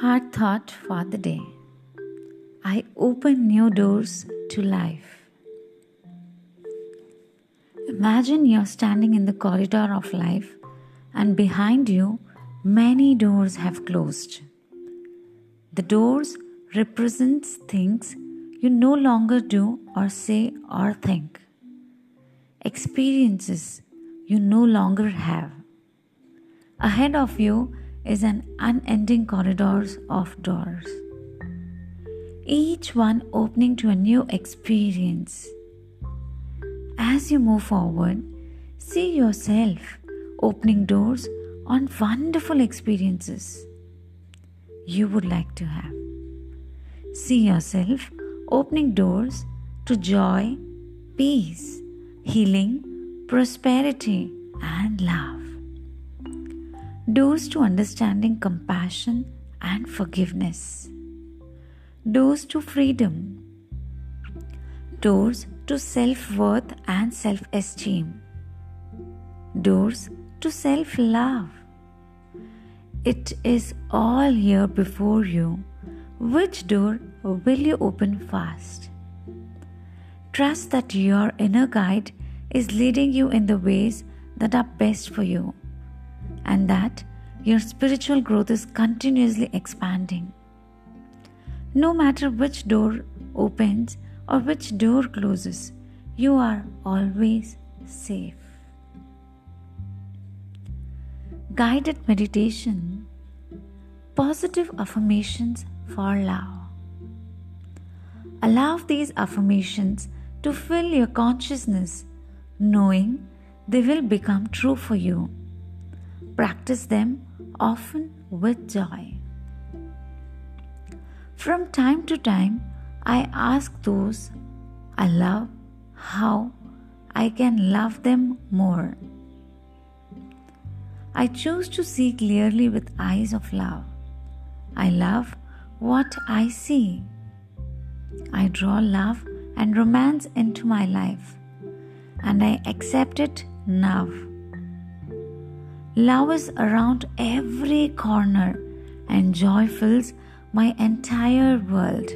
hard thought for the day. I open new doors to life. Imagine you're standing in the corridor of life and behind you, many doors have closed. The doors represent things you no longer do or say or think. Experiences you no longer have. Ahead of you is an unending corridor of doors. Each one opening to a new experience. As you move forward, see yourself opening doors on wonderful experiences you would like to have. See yourself opening doors to joy, peace, healing, prosperity, and love. Doors to understanding, compassion, and forgiveness. Doors to freedom. Doors to self-worth and self-esteem. Doors to self-love. It is all here before you. Which door will you open first? Trust that your inner guide is leading you in the ways that are best for you, and that your spiritual growth is continuously expanding. No matter which door opens or which door closes, you are always safe. Guided meditation, positive affirmations for love. Allow these affirmations to fill your consciousness, knowing they will become true for you. Practice them often with joy. From time to time, I ask those I love how I can love them more. I choose to see clearly with eyes of love. I love what I see. I draw love and romance into my life, and I accept it now. Love is around every corner, and joy fills my entire world.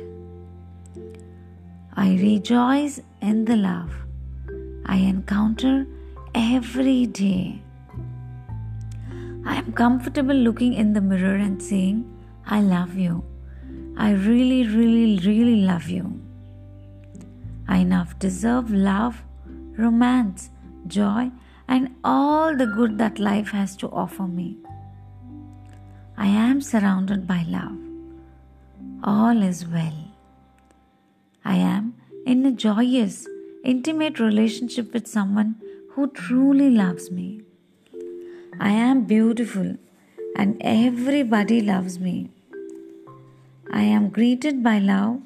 I rejoice in the love I encounter every day. I am comfortable looking in the mirror and saying, I love you. I really, really, really love you. I enough deserve love, romance, joy, and all the good that life has to offer me. I am surrounded by love. All is well. I am in a joyous, intimate relationship with someone who truly loves me. I am beautiful, and everybody loves me. I am greeted by love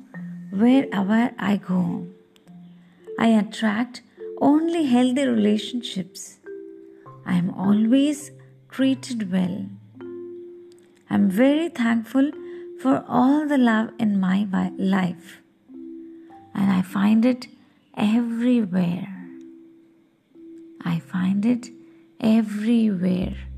wherever I go. I attract only healthy relationships. I am always treated well. I am very thankful for all the love in my life, and I find it everywhere.